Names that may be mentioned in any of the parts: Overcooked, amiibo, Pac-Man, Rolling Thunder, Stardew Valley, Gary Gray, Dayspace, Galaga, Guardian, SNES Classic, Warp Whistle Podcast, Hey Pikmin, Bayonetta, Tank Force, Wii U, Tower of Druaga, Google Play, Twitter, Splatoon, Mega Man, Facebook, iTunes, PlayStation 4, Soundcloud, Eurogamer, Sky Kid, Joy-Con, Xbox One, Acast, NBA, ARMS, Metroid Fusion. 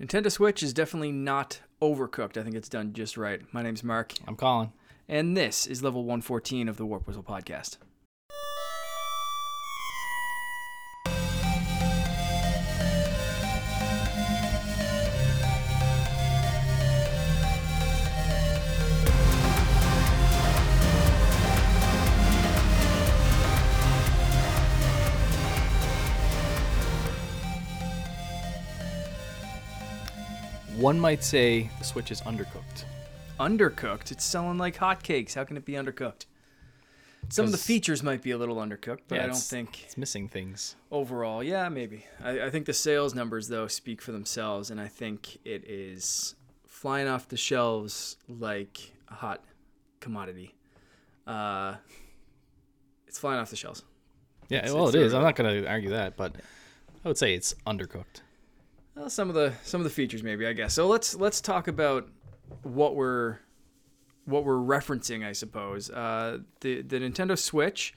Nintendo Switch is definitely not overcooked. I think it's done just right. My name's Mark. I'm Colin. And this is level 114 of the Warp Whistle Podcast. One might say the Switch is undercooked. Undercooked? It's selling like hotcakes. How can it be undercooked? Some of the features might be a little undercooked, but yeah, I don't think... It's missing things. Overall, yeah, maybe. I think the sales numbers, though, speak for themselves, and I think it is flying off the shelves like a hot commodity. It's flying off the shelves. Yeah, it is. I'm not going to argue that, but I would say it's undercooked. Well, some of the features maybe, I guess. So let's talk about what we're referencing, I suppose. The Nintendo Switch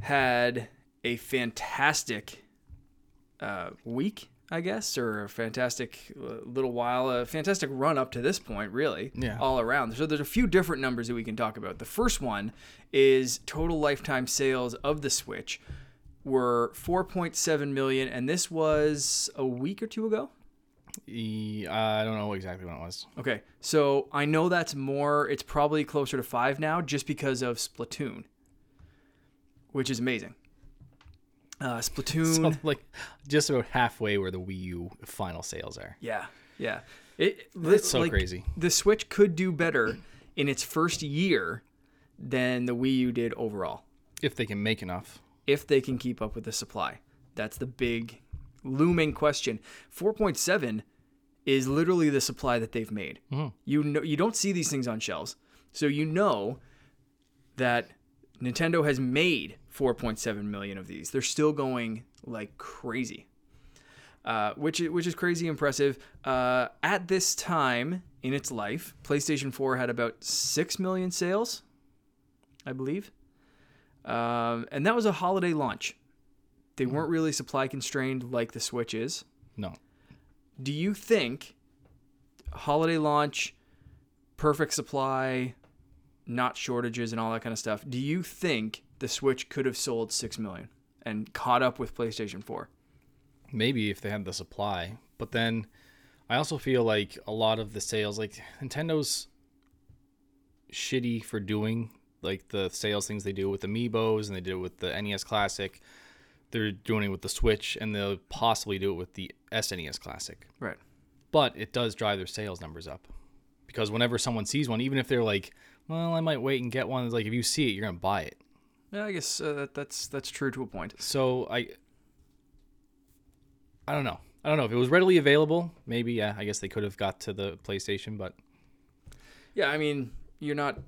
had a fantastic week, I guess, or a fantastic little while, a fantastic run up to this point, really, all around. So there's a few different numbers that we can talk about. The first one is total lifetime sales of the Switch were 4.7 million, and this was a week or two ago? I don't know exactly when it was. Okay, so I know that's more, it's probably closer to 5 now just because of Splatoon, which is amazing. Splatoon... So, like, just about halfway where the Wii U final sales are. Yeah. It's so crazy. The Switch could do better in its first year than the Wii U did overall. If they can make enough. If they can keep up with the supply. That's the big looming question. 4.7 is literally the supply that they've made. Mm-hmm. You know, you don't see these things on shelves. So you know that Nintendo has made 4.7 million of these. They're still going like crazy, which is crazy impressive. At this time in its life, PlayStation 4 had about 6 million sales, I believe. And that was a holiday launch. They weren't really supply constrained like the Switch is. No. Do you think holiday launch, perfect supply, not shortages and all that kind of stuff, do you think the Switch could have sold 6 million and caught up with PlayStation 4? Maybe if they had the supply. But then I also feel like a lot of the sales, like Nintendo's shitty for doing like the sales things they do with Amiibos, and they did it with the NES Classic. They're doing it with the Switch, and they'll possibly do it with the SNES Classic. Right. But it does drive their sales numbers up. Because whenever someone sees one, even if they're like, well, I might wait and get one, it's like, if you see it, you're going to buy it. Yeah, I guess that's true to a point. So I don't know. I don't know. If it was readily available, maybe, yeah, I guess they could have got to the PlayStation, but... Yeah, I mean, you're not...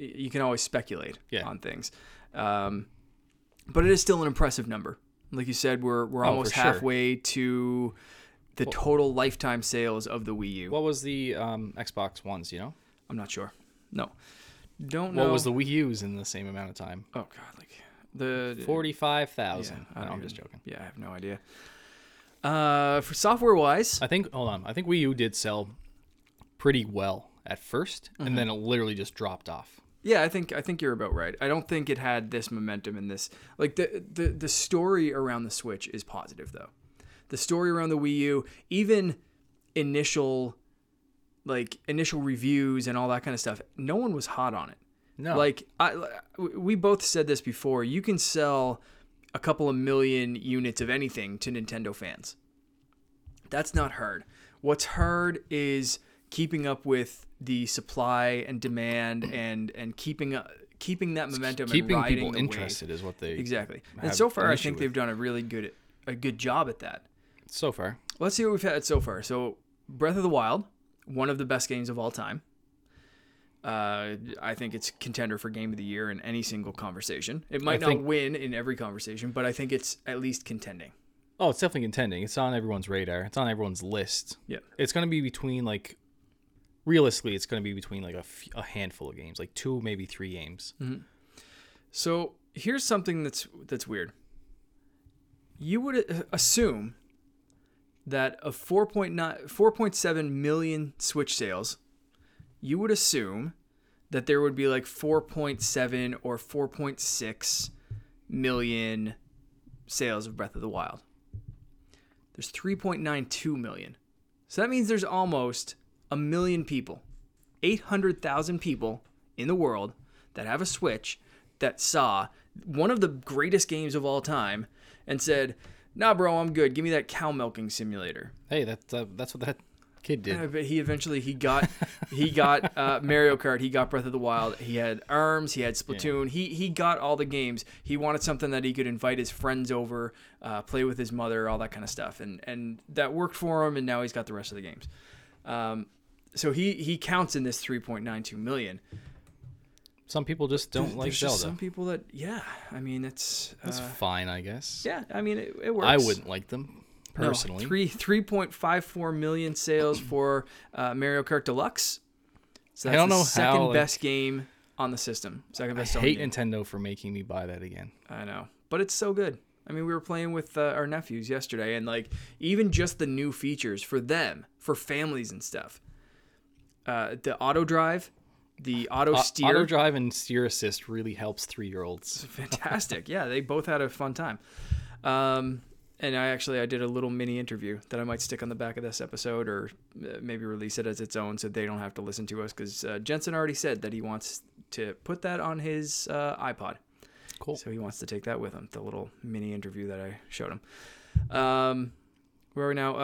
You can always speculate on things. But it is still an impressive number. Like you said, we're almost halfway to the total lifetime sales of the Wii U. What was the Xbox Ones, you know? I'm not sure. No. Don't know. What was the Wii U's in the same amount of time? Oh, God. Like the 45,000. Yeah, no, I'm just joking. Yeah, I have no idea. For software-wise... I think Wii U did sell pretty well at first, and then it literally just dropped off. Yeah, I think you're about right. I don't think it had this momentum in this. Like the story around the Switch is positive though. The story around the Wii U, even initial reviews and all that kind of stuff, no one was hot on it. No. Like we both said this before, you can sell a couple of million units of anything to Nintendo fans. That's not hard. What's hard is keeping up with the supply and demand and keeping that momentum, and riding people interested is what they exactly. And so far, I think they've done a really good job at that. So far, let's see what we've had so far. So, Breath of the Wild, one of the best games of all time. I think it's contender for Game of the Year in any single conversation. It might not win in every conversation, but I think it's at least contending. Oh, it's definitely contending. It's on everyone's radar. It's on everyone's list. Yeah, it's going to be between like. Realistically, it's going to be between like a handful of games, like 2, maybe 3 games. Mm-hmm. So here's something that's weird. You would assume that of 4.7 million Switch sales, you would assume that there would be like 4.7 or 4.6 million sales of Breath of the Wild. There's 3.92 million. So that means there's almost a million people, 800,000 people in the world that have a Switch that saw one of the greatest games of all time and said, nah, bro, I'm good. Give me that cow milking simulator. Hey, that's what that kid did. Yeah, but he got Mario Kart. He got Breath of the Wild. He had ARMS. He had Splatoon. Yeah. He got all the games. He wanted something that he could invite his friends over, play with his mother, all that kind of stuff. And that worked for him, and now he's got the rest of the games. So he counts in this 3.92 million. Some people just don't like Zelda. Just some people that, yeah, I mean, that's fine, I guess. Yeah, I mean, it works. I wouldn't like them personally. No, 3.54 million sales for Mario Kart Deluxe. So that's the second best game on the system. Second best. I hate Nintendo for making me buy that again. I know, but it's so good. I mean, we were playing with our nephews yesterday, and like even just the new features for them, for families and stuff. The auto drive. The auto steer. Auto drive and steer assist really helps 3-year-olds. Fantastic. Yeah, they both had a fun time. And I did a little mini interview that I might stick on the back of this episode or maybe release it as its own so they don't have to listen to us because Jensen already said that he wants to put that on his iPod. Cool. So he wants to take that with him, the little mini interview that I showed him. Where are we now?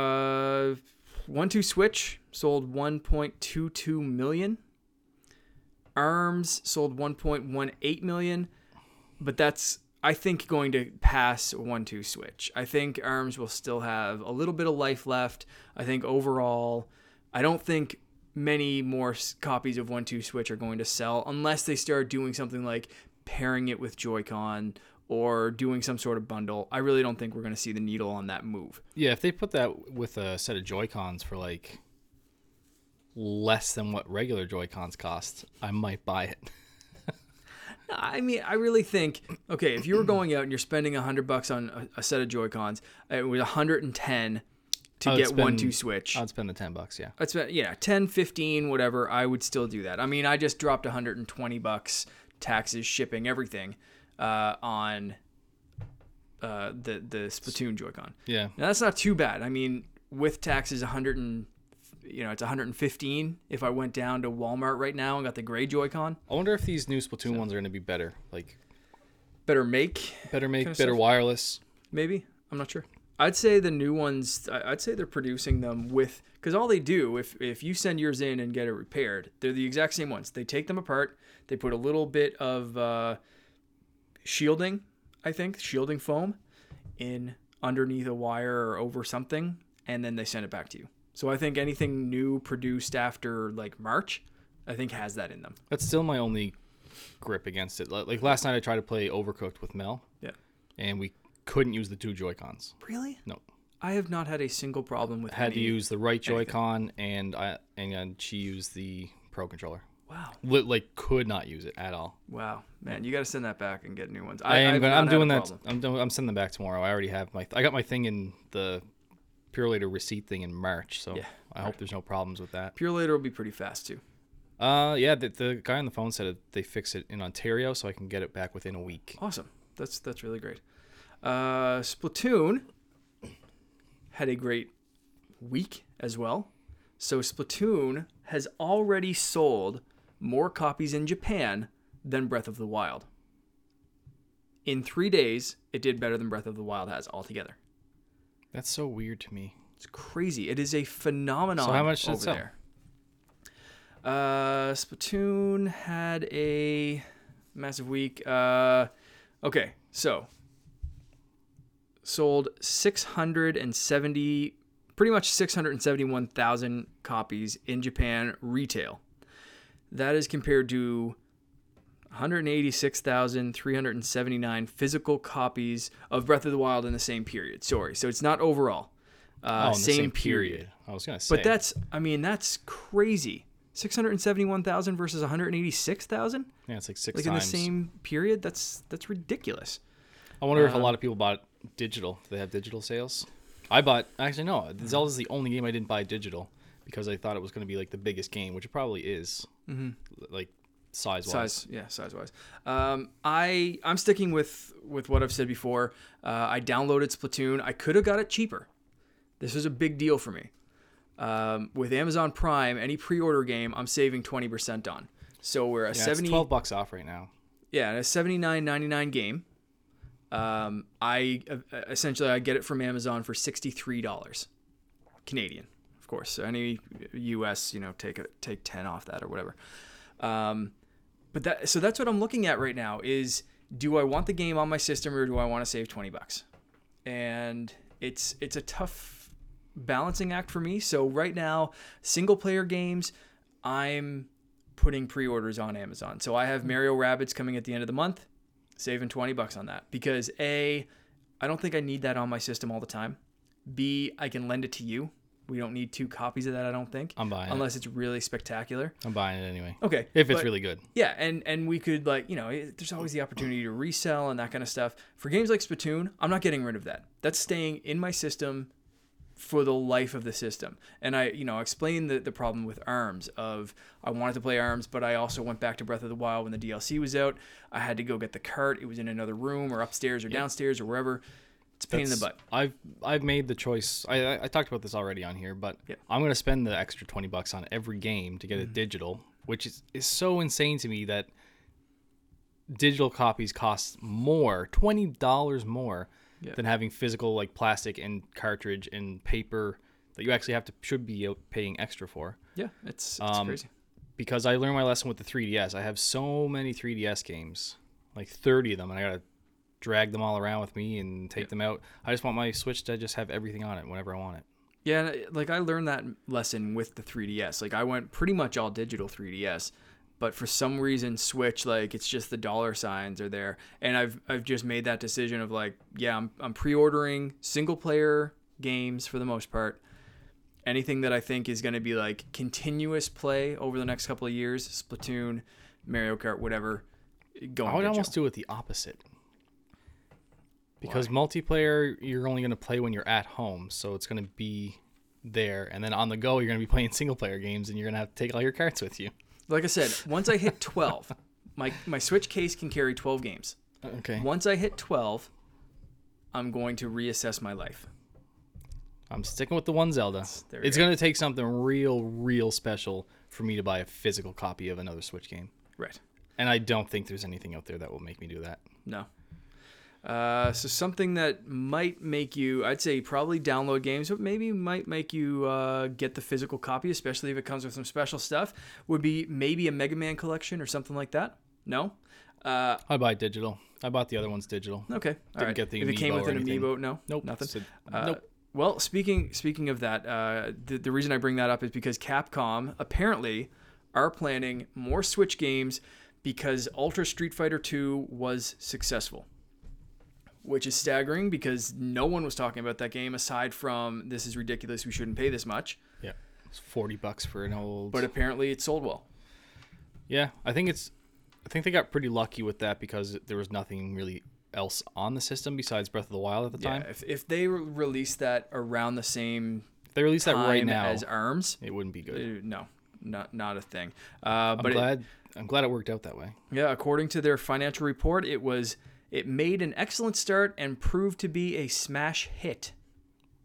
1-2 Switch sold 1.22 million. ARMS sold 1.18 million, but that's, I think, going to pass 1-2 Switch. I think ARMS will still have a little bit of life left. I think overall, I don't think many more copies of 1-2 Switch are going to sell unless they start doing something like pairing it with Joy-Con or doing some sort of bundle. I really don't think we're going to see the needle on that move. Yeah, if they put that with a set of Joy-Cons for like less than what regular Joy-Cons cost, I might buy it. I mean, I really think, okay, if you were going out and you're spending $100 on a set of Joy-Cons, it was $110 to get 1-2 Switch. I'd spend the $10, yeah. I'd spend, yeah, $10, $15, whatever. I would still do that. I mean, I just dropped $120, taxes, shipping, everything, on the Splatoon Joy-Con. Yeah. Now that's not too bad. I mean, with taxes, it's $115 if I went down to Walmart right now and got the gray Joy-Con. I wonder if these new Splatoon ones are going to be better. Like better make, kind of better stuff. Wireless. Maybe. I'm not sure. I'd say the new ones, I'd say they're producing them with, because all they do, if you send yours in and get it repaired, they're the exact same ones. They take them apart. They put a little bit of shielding foam in underneath a wire or over something, and then they send it back to you. So I think anything new produced after like March, I think has that in them. That's still my only grip against it. Like last night I tried to play Overcooked with Mel. Yeah. And we couldn't use the two Joy-Cons. Really? No. I have not had a single problem with had to use the right Joy-Con anything. and she used the Pro Controller. Wow. Like could not use it at all. Wow. Man, you got to send that back and get new ones. I'm doing that. I'm sending them back tomorrow. I already have I got my thing in the Purolator receipt thing in March, so yeah, I hope there's no problems with that. Purolator will be pretty fast too. The guy on the phone said they fix it in Ontario, so I can get it back within a week. Awesome. That's really great. Splatoon had a great week as well. So Splatoon has already sold more copies in Japan than Breath of the Wild. In 3 days, it did better than Breath of the Wild has altogether. That's so weird to me. It's crazy. It is a phenomenon. So how much did it sell? Splatoon had a massive week. So sold 671,000 copies in Japan retail. That is compared to 186,379 physical copies of Breath of the Wild in the same period. Sorry. So it's not overall. Same period. I was going to say. But that's crazy. 671,000 versus 186,000? Yeah, it's like six times. In the same period? That's ridiculous. I wonder if a lot of people bought digital. Do they have digital sales? Zelda's the only game I didn't buy digital because I thought it was going to be like the biggest game, which it probably is. Mm-hmm. Like size-wise. Size-wise. I'm sticking with what I've said before. I downloaded Splatoon. I could have got it cheaper. This is a big deal for me. With Amazon Prime, any pre-order game, I'm saving 20% on. So we're at it's $12 off right now. Yeah, a $79.99 game. I get it from Amazon for $63 Canadian, of course. So any US, take 10 off that or whatever. But that's what I'm looking at right now is, do I want the game on my system or do I want to save $20? And it's a tough balancing act for me. So right now, single player games, I'm putting pre-orders on Amazon. So I have Mario Rabbits coming at the end of the month. Saving $20 on that because A, I don't think I need that on my system all the time. B, I can lend it to you. We don't need two copies of that, I don't think. I'm buying unless it's really spectacular. I'm buying it anyway. Okay. It's really good. Yeah, and we could there's always the opportunity to resell and that kind of stuff. For games like Splatoon, I'm not getting rid of that. That's staying in my system for the life of the system. And I explained the problem with ARMS of I wanted to play ARMS, but I also went back to Breath of the Wild when the DLC was out. I had to go get the cart. It was in another room or upstairs or downstairs or wherever. It's a pain in the butt. I've made the choice. I talked about this already on here, but I'm going to spend the extra $20 on every game to get it digital, which is so insane to me that digital copies cost more, $20 more. Yeah. Than having physical like plastic and cartridge and paper that you actually should be paying extra for. Yeah, it's crazy. Because I learned my lesson with the 3DS. I have so many 3DS games, like 30 of them, and I gotta drag them all around with me and take them out. I just want my Switch to just have everything on it whenever I want it. Yeah, like I learned that lesson with the 3DS. Like I went pretty much all digital 3DS. But for some reason, Switch, like, it's just the dollar signs are there. And I've just made that decision of, like, I'm pre-ordering single-player games for the most part. Anything that I think is going to be, like, continuous play over the next couple of years, Splatoon, Mario Kart, whatever. I would almost do it the opposite. Because multiplayer, you're only going to play when you're at home. So it's going to be there. And then on the go, you're going to be playing single-player games, and you're going to have to take all your carts with you. Like I said, once I hit 12, my Switch case can carry 12 games. Okay. Once I hit 12, I'm going to reassess my life. I'm sticking with the one Zelda. It's going to take something real, real special for me to buy a physical copy of another Switch game. Right. And I don't think there's anything out there that will make me do that. No. So something that might make you, I'd say probably download games, but maybe might make you get the physical copy, especially if it comes with some special stuff, would be maybe a Mega Man collection or something like that. No? I buy digital. I bought the other ones digital. Okay. All right. Get the if it came with an Amiibo, no? Nope. Nothing? Nope. Well, speaking of that, the reason I bring that up is because Capcom apparently are planning more Switch games because Ultra Street Fighter II was successful. Which is staggering because no one was talking about that game aside from this is ridiculous, we shouldn't pay this much. Yeah, it's $40 for an old. But apparently it sold well. Yeah, I think they got pretty lucky with that because there was nothing really else on the system besides Breath of the Wild at the time. Yeah, if they released that around the same, if they released that right now as ARMS, it wouldn't be good. No, not a thing. I'm glad it worked out that way. Yeah, according to their financial report, It made an excellent start and proved to be a smash hit.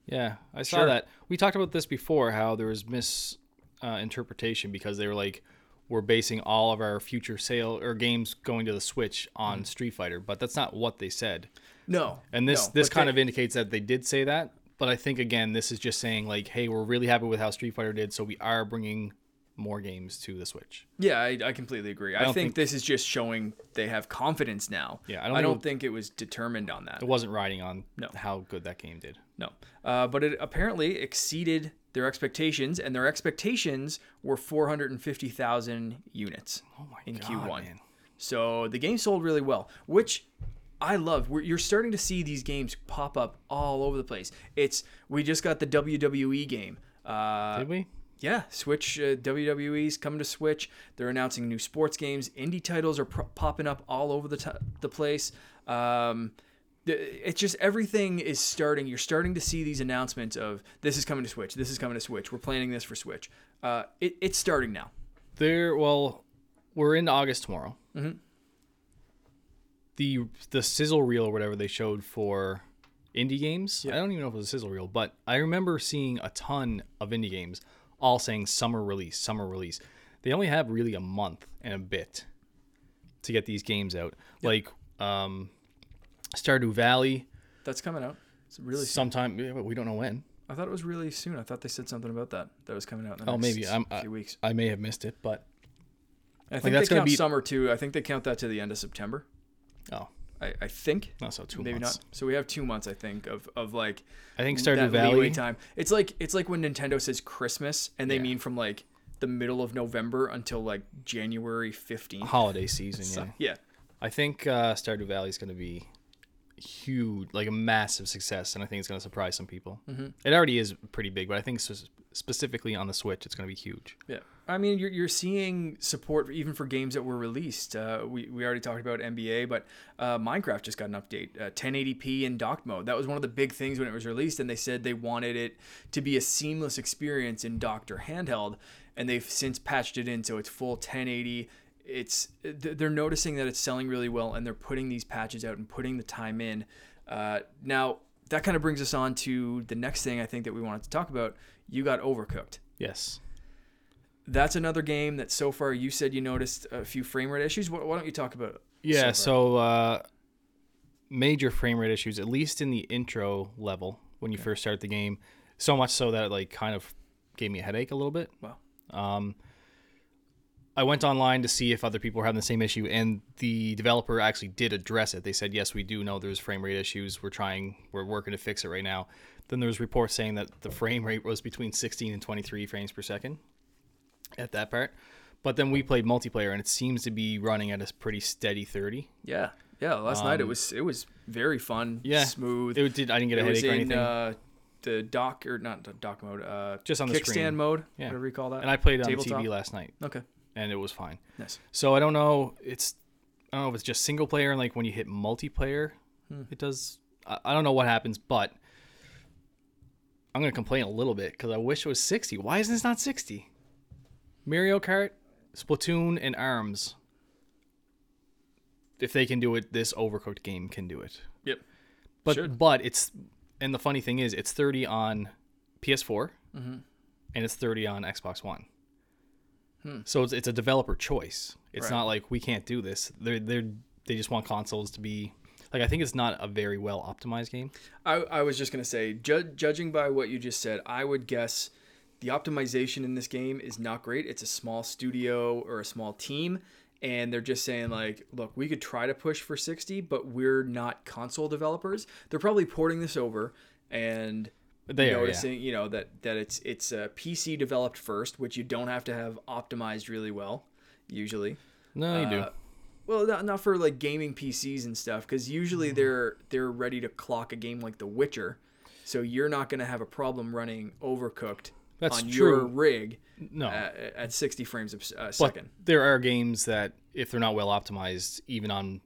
Yeah, I saw that. We talked about this before, how there was misinterpretation because they were like, we're basing all of our future sale or games going to the Switch on Street Fighter, but that's not what they said. No. And this kind of indicates that they did say that, but I think, again, this is just saying like, hey, we're really happy with how Street Fighter did, so we are bringing more games to the Switch. Yeah, I completely agree. I think this is just showing they have confidence now. Yeah, I don't think it was determined on that. It wasn't riding on how good that game did. No. But it apparently exceeded their expectations, and their expectations were 450,000 units in Q1. Man. So the game sold really well, which I love. You're starting to see these games pop up all over the place. We just got the WWE game. Did we? Yeah, Switch, WWE's coming to Switch. They're announcing new sports games. Indie titles are popping up all over the place. it's just everything is starting. You're starting to see these announcements of this is coming to Switch. This is coming to Switch. We're planning this for Switch. It's starting now. Well, we're in August tomorrow. Mm-hmm. The sizzle reel or whatever they showed for indie games. Yeah. I don't even know if it was a sizzle reel, but I remember seeing a ton of indie games all saying summer release, summer release. They only have really a month and a bit to get these games out. Yeah. Like Stardew Valley. That's coming out. It's really sometime. Yeah, but we don't know when. I thought it was really soon. I thought they said something about that was coming out in the next few weeks. I may have missed it, but I think that's they count summer too. I think they count that to the end of September. Oh. I think. No, so 2 months. Maybe not. So we have 2 months, I think, of like I think Stardew Valley time. It's like when Nintendo says Christmas and they mean from like the middle of November until like January 15th. Holiday season, so, yeah. I think Stardew Valley is going to be huge, like a massive success, and I think it's going to surprise some people. Mm-hmm. It already is pretty big, but I think specifically on the Switch, it's going to be huge. Yeah, I mean, you're seeing support even for games that were released. We already talked about NBA, but Minecraft just got an update, 1080p in docked mode. That was one of the big things when it was released, and they said they wanted it to be a seamless experience in docked or handheld, and they've since patched it in so it's full 1080. They're noticing that it's selling really well, and they're putting these patches out and putting the time in. Now that kind of brings us on to the next thing I think that we wanted to talk about. You got Overcooked. Yes. That's another game that so far you said you noticed a few frame rate issues. Why don't you talk about it? Yeah, so major frame rate issues, at least in the intro level when you first start the game. So much so that it like kind of gave me a headache a little bit. Wow. I went online to see if other people were having the same issue, and the developer actually did address it. They said, yes, we do know there's frame rate issues. We're working to fix it right now. Then there was reports saying that the frame rate was between 16 and 23 frames per second at that part. But then we played multiplayer, and it seems to be running at a pretty steady 30. Yeah. Yeah, last night it was very fun, smooth. I didn't get a headache or anything. The dock, or not the dock mode, just on the screen. Kickstand mode, whatever you call that. And I played it on the TV last night. Okay. And it was fine. Nice. So I don't know. I don't know if it's just single player and like when you hit multiplayer, it does. I don't know what happens, but I'm gonna complain a little bit because I wish it was 60. Why isn't this not 60? Mario Kart, Splatoon, and ARMS. If they can do it, this Overcooked game can do it. Yep. But sure. But it's, and the funny thing is, it's 30 on PS4, and it's 30 on Xbox One. So it's a developer choice. It's not like we can't do this. They just want consoles to be like. I think it's not a very well optimized game. I was just gonna say, judging by what you just said, I would guess the optimization in this game is not great. It's a small studio or a small team, and they're just saying like, look, we could try to push for 60, but we're not console developers. They're probably porting this over and. They noticing, you know, that it's PC developed first, which you don't have to have optimized really well, usually. No, you do. Well, not for like gaming PCs and stuff, because usually they're ready to clock a game like The Witcher, so you're not going to have a problem running Overcooked your rig. No, at 60 frames a second. But there are games that if they're not well optimized, even on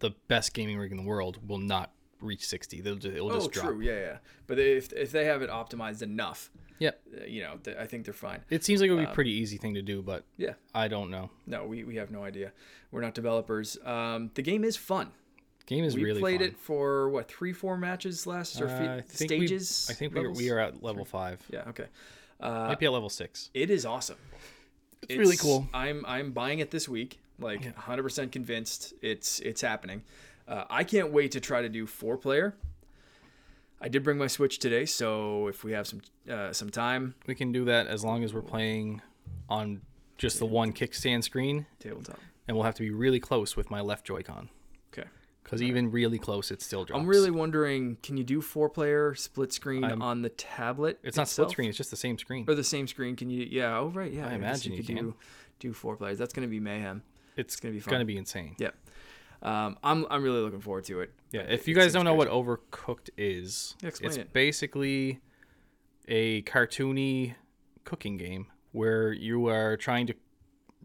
the best gaming rig in the world, will not reach 60. It'll just drop. True. Yeah. But if they have it optimized enough, you know, I think they're fine. It seems like it would be a pretty easy thing to do, but I don't know. No, we have no idea. We're not developers. The game is fun. Game is really fun. We played it for what, 3-4 matches last or stages. I think we are at level 5. Yeah. Okay. Might be at level 6. It is awesome. It's really cool. I'm buying it this week. Like 100% convinced it's happening. I can't wait to try to do 4-player. I did bring my Switch today, so if we have some time, we can do that as long as we're playing on just the one kickstand screen. Tabletop. And we'll have to be really close with my left Joy-Con. Okay. Because even really close, it still drops. I'm really wondering, can you do 4-player split screen on the tablet? It's not split screen; it's just the same screen. Or the same screen? Can you? Yeah. Oh, right. Yeah. I imagine you can do 4 players. That's going to be mayhem. It's going to be fun. It's going to be insane. Yep. I'm really looking forward to it. Yeah, if you guys don't know what Overcooked is, it's basically a cartoony cooking game where you are trying to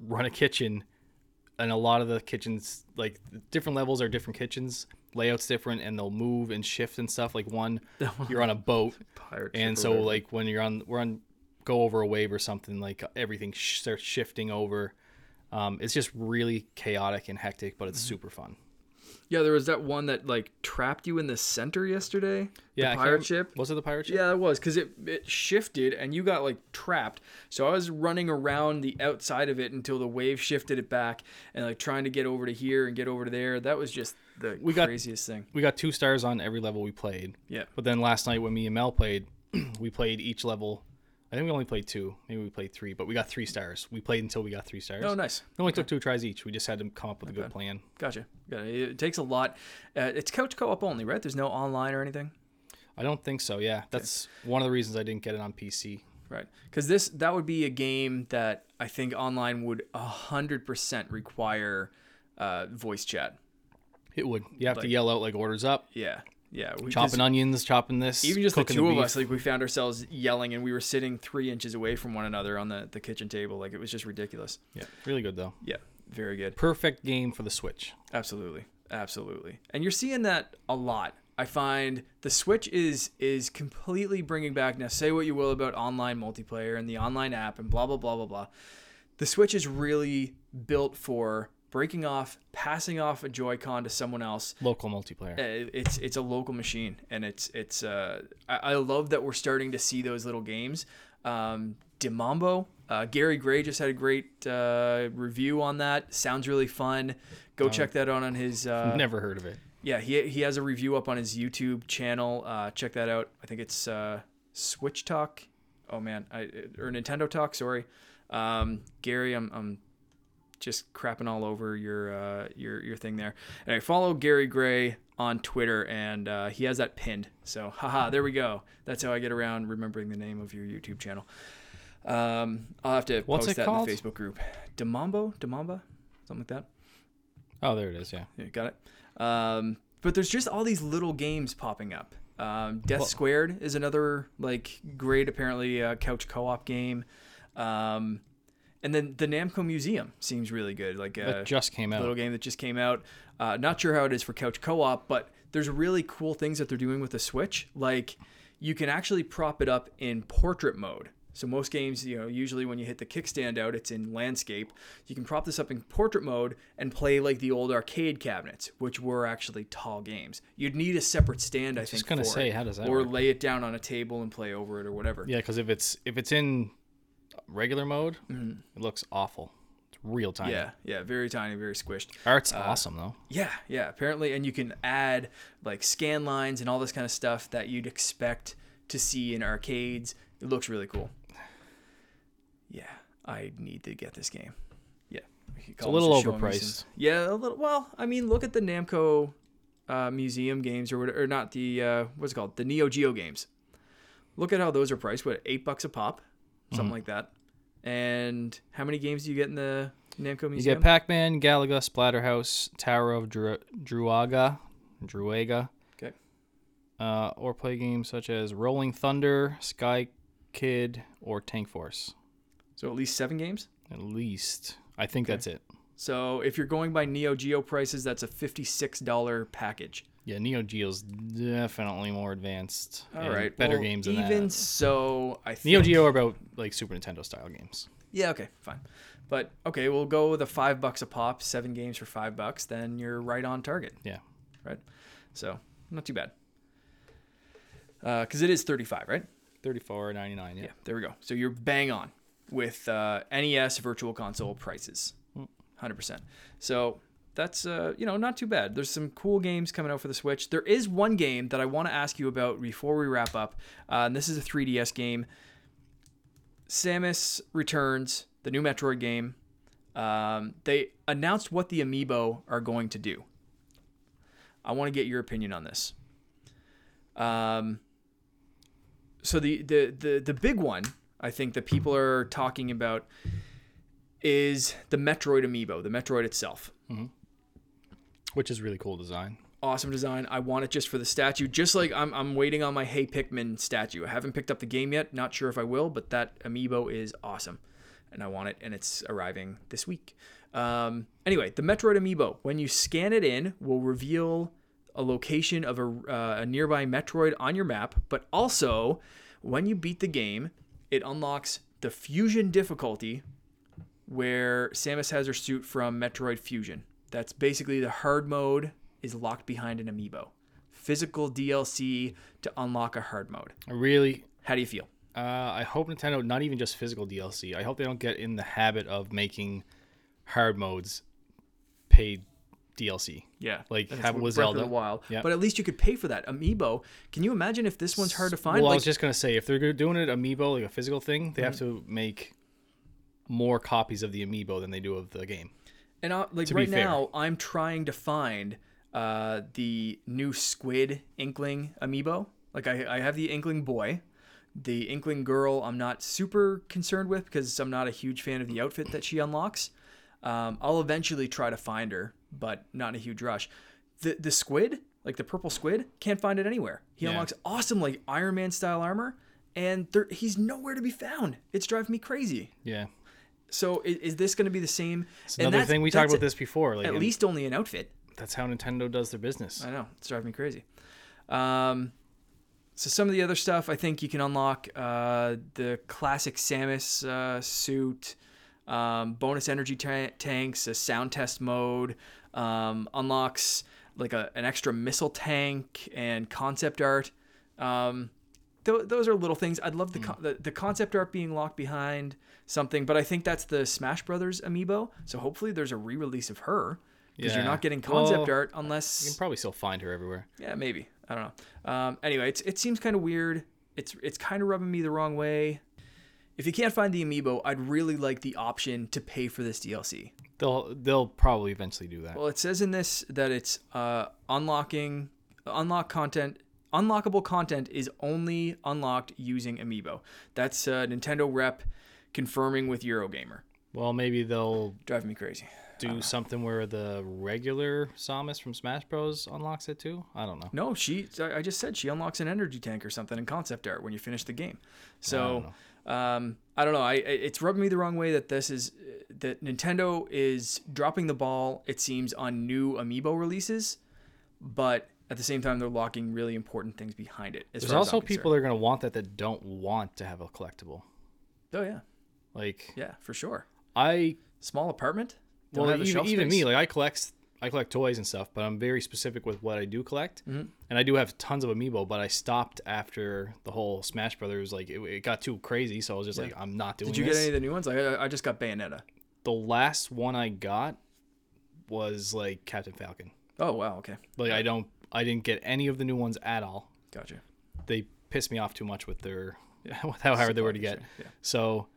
run a kitchen, and a lot of the kitchens, like different levels are different kitchens, layout's different and they'll move and shift and stuff. Like one, you're on a boat, and so like when you're on, go over a wave or something, like everything starts shifting over. It's just really chaotic and hectic, but it's super fun. Yeah, there was that one that like trapped you in the center yesterday. Yeah, the pirate ship. Was it the pirate ship? Yeah, it was, because it shifted and you got like trapped. So I was running around the outside of it until the wave shifted it back, and like trying to get over to here and get over to there. That was just the craziest thing. We got 2 stars on every level we played. Yeah. But then last night when me and Mel played, we played each level. I think we only played 2. Maybe we played 3, but we got 3 stars. We played until we got 3 stars. Oh, nice. It only took 2 tries each. We just had to come up with a good plan. Gotcha. It takes a lot. It's couch co-op only, right? There's no online or anything? I don't think so, yeah. That's one of the reasons I didn't get it on PC. Right. Because that would be a game that I think online would 100% require voice chat. It would. You have to yell out, like, orders up. Yeah. Yeah, chopping this. Even just the two of us, like we found ourselves yelling, and we were sitting 3 inches away from one another on the kitchen table. Like it was just ridiculous. Yeah, really good though. Yeah, very good. Perfect game for the Switch. Absolutely. And you're seeing that a lot. I find the Switch is completely bringing back. Now, say what you will about online multiplayer and the online app and blah blah blah. The Switch is really built for breaking off, passing off a Joy-Con to someone else. Local multiplayer. It's a local machine, and it's I love that we're starting to see those little games. Dimambo, Gary Gray just had a great review on that. Sounds really fun. Go check that out on his. Never heard of it. Yeah, he has a review up on his YouTube channel. Check that out. I think it's Switch Talk. Oh man, or Nintendo Talk. Sorry, Gary, I'm just crapping all over your thing there. And I follow Gary Gray on Twitter, and he has that pinned. So, there we go. That's how I get around remembering the name of your YouTube channel. I'll have to post that called in the Facebook group. Dimamba? Something like that. Oh, there it is, yeah. Yeah, got it. But there's just all these little games popping up. Death Squared is another, like, great, apparently, couch co-op game. And then the Namco Museum seems really good. Like that just came out. Little game that just came out. Not sure how it is for couch co-op, but there's really cool things that they're doing with the Switch. Like you can actually prop it up in portrait mode. So most games, you know, usually when you hit the kickstand out, it's in landscape. You can prop this up in portrait mode and play like the old arcade cabinets, which were actually tall games. You'd need a separate stand, I think. I was just gonna say, how does that work? Or lay it down on a table and play over it or whatever. Yeah, because if it's in regular mode, It looks awful. It's real tiny. Yeah, very tiny, very squished. Art's awesome though. Yeah, apparently. And you can add like scan lines and all this kind of stuff that you'd expect to see in arcades. It looks really cool. Yeah, I need to get this game. Yeah, it's a little overpriced. Yeah, a little. Well, I mean, look at the Namco Museum games or whatever, or not the what's it called, the Neo Geo games. Look at how those are priced. What, $8 a pop? Something like that. And how many games do you get in the Namco Museum? You get Pac-Man, Galaga, Splatterhouse, Tower of Druaga. Okay. Or play games such as Rolling Thunder, Sky Kid, or Tank Force. So at least 7 games? At least. I think that's it. So if you're going by Neo Geo prices, that's a $56 package. Yeah, Neo Geo's definitely more advanced. All right, better games than that. Even so, I think Neo Geo are about like Super Nintendo style games. Yeah, okay, fine. But okay, we'll go with the $5 a pop, 7 games for $5. Then you're right on target. Yeah, right. So not too bad. Because it is $35, right? $34.99. Yeah, there we go. So you're bang on with NES Virtual Console prices, 100%. So. That's, not too bad. There's some cool games coming out for the Switch. There is one game that I want to ask you about before we wrap up. And this is a 3DS game. Samus Returns, the new Metroid game. They announced what the amiibo are going to do. I want to get your opinion on this. So the big one, I think, that people are talking about is the Metroid amiibo, the Metroid itself. Mm-hmm. Which is really cool design. Awesome design. I want it just for the statue. Just like I'm waiting on my Hey Pikmin statue. I haven't picked up the game yet. Not sure if I will, but that amiibo is awesome. And I want it, and it's arriving this week. Anyway, the Metroid amiibo, when you scan it in, will reveal a location of a nearby Metroid on your map, but also when you beat the game, it unlocks the Fusion difficulty where Samus has her suit from Metroid Fusion. That's basically the hard mode is locked behind an amiibo. Physical DLC to unlock a hard mode. Really? How do you feel? I hope Nintendo, not even just physical DLC, I hope they don't get in the habit of making hard modes paid DLC. Yeah. Like, have it with Zelda. Breath of the Wild. Yeah. But at least you could pay for that. Amiibo, can you imagine if this one's hard to find? Well, I was just going to say, if they're doing it amiibo, like a physical thing, they have to make more copies of the amiibo than they do of the game. And like right now, I'm trying to find the new Squid Inkling amiibo. Like, I have the Inkling boy. The Inkling girl I'm not super concerned with because I'm not a huge fan of the outfit that she unlocks. I'll eventually try to find her, but not in a huge rush. The squid, like the purple squid, can't find it anywhere. He unlocks awesome like Iron Man style armor, and he's nowhere to be found. It's driving me crazy. Yeah. So is this going to be the same? It's another thing we talked about this before. Like, at least only an outfit. That's how Nintendo does their business. I know. It's driving me crazy. So some of the other stuff, I think you can unlock the classic Samus suit, bonus energy tanks, a sound test mode, unlocks like an extra missile tank and concept art. Those are little things. I'd love the concept art being locked behind something, but I think that's the Smash Brothers amiibo. So hopefully there's a re-release of her because you're not getting concept art unless... You can probably still find her everywhere. Yeah, maybe. I don't know. Anyway, it seems kind of weird. It's kind of rubbing me the wrong way. If you can't find the amiibo, I'd really like the option to pay for this DLC. They'll probably eventually do that. Well, it says in this that it's unlockable content is only unlocked using amiibo. That's Nintendo rep confirming with Eurogamer. Well, maybe they'll drive me crazy. Do something where the regular Samus from Smash Bros. Unlocks it too? I don't know. No, I just said she unlocks an energy tank or something in concept art when you finish the game. So I don't know. It's rubbing me the wrong way that that Nintendo is dropping the ball, it seems, on new amiibo releases, but at the same time they're locking really important things behind it. There's also people that are going to want that don't want to have a collectible. Oh yeah. Like yeah, for sure. Small apartment? Well, even me, like I collect toys and stuff, but I'm very specific with what I do collect, and I do have tons of amiibo. But I stopped after the whole Smash Brothers, like it got too crazy, so I was just like, I'm not doing this. Did you get any of the new ones? Like I just got Bayonetta. The last one I got was like Captain Falcon. Oh wow, okay. Like I didn't get any of the new ones at all. Gotcha. They pissed me off too much with with how hard they were to get. Yeah. So.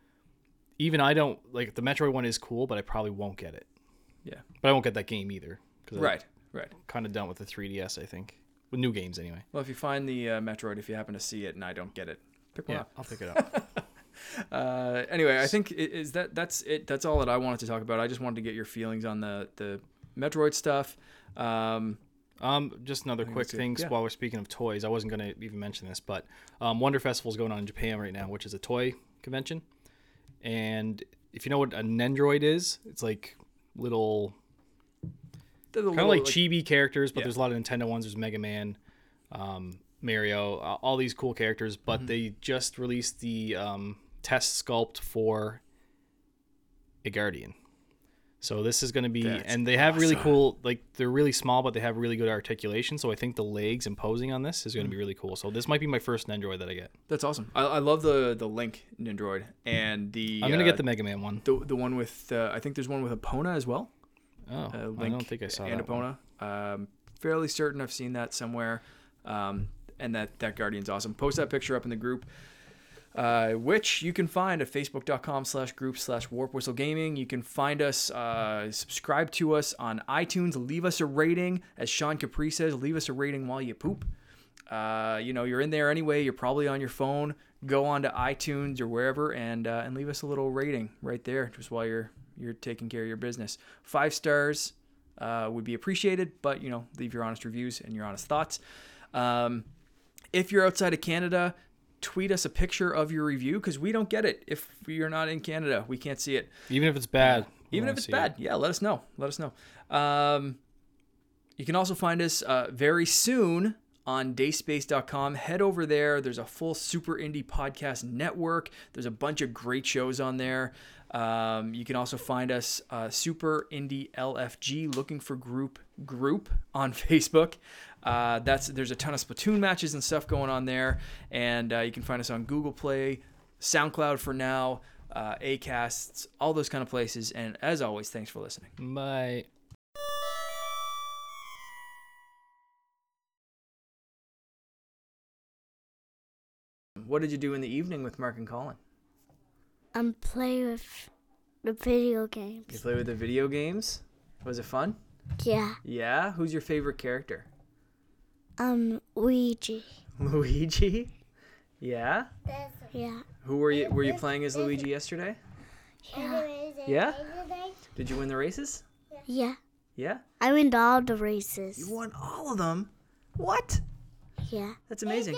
Even I don't, like, the Metroid one is cool, but I probably won't get it. Yeah. But I won't get that game either. Right. Kind of done with the 3DS, I think. With new games, anyway. Well, if you find the Metroid, if you happen to see it and I don't get it, pick one up. I'll pick it up. Anyway, I think that's it. That's all that I wanted to talk about. I just wanted to get your feelings on the Metroid stuff. Just another quick thing while we're speaking of toys. I wasn't going to even mention this, but Wonder Festival is going on in Japan right now, which is a toy convention. And if you know what a Nendoroid is, it's like little, kind of like chibi characters, but there's a lot of Nintendo ones. There's Mega Man, Mario, all these cool characters. But they just released the test sculpt for a Guardian. So this is going to be, and they have really cool, like they're really small, but they have really good articulation. So I think the legs and posing on this is going to be really cool. So this might be my first Nendoroid that I get. That's awesome. I love the Link Nendoroid and the. I'm going to get the Mega Man one. The one with, I think there's one with Epona as well. Oh, Link I don't think I saw that. And Epona. Fairly certain I've seen that somewhere. And that Guardian's awesome. Post that picture up in the group. Which you can find at facebook.com/group/warpwhistlegaming. You can find us, subscribe to us on iTunes, leave us a rating. As Sean Capri says, leave us a rating while you poop. You're in there anyway. You're probably on your phone. Go on to iTunes or wherever and leave us a little rating right there just while you're taking care of your business. 5 stars would be appreciated, but, leave your honest reviews and your honest thoughts. If you're outside of Canada, tweet us a picture of your review because we don't get it. If you're not in Canada, we can't see it. Even if it's bad. Let us know. You can also find us very soon on dayspace.com. Head over there. There's a full Super Indie Podcast network. There's a bunch of great shows on there. You can also find us Super Indie LFG, looking for group on Facebook. There's a ton of Splatoon matches and stuff going on there. And you can find us on Google Play, SoundCloud for now, Acasts, all those kind of places. And as always, thanks for listening. Bye. What did you do in the evening with Mark and Colin? Play with the video games. You play with the video games? Was it fun? Yeah. Yeah? Who's your favorite character? Luigi. Luigi? Yeah? Yeah. Who were you? Were you playing as Luigi yesterday? Yeah. Yeah? Did you win the races? Yeah. Yeah? I won all the races. You won all of them? What? Yeah. That's amazing.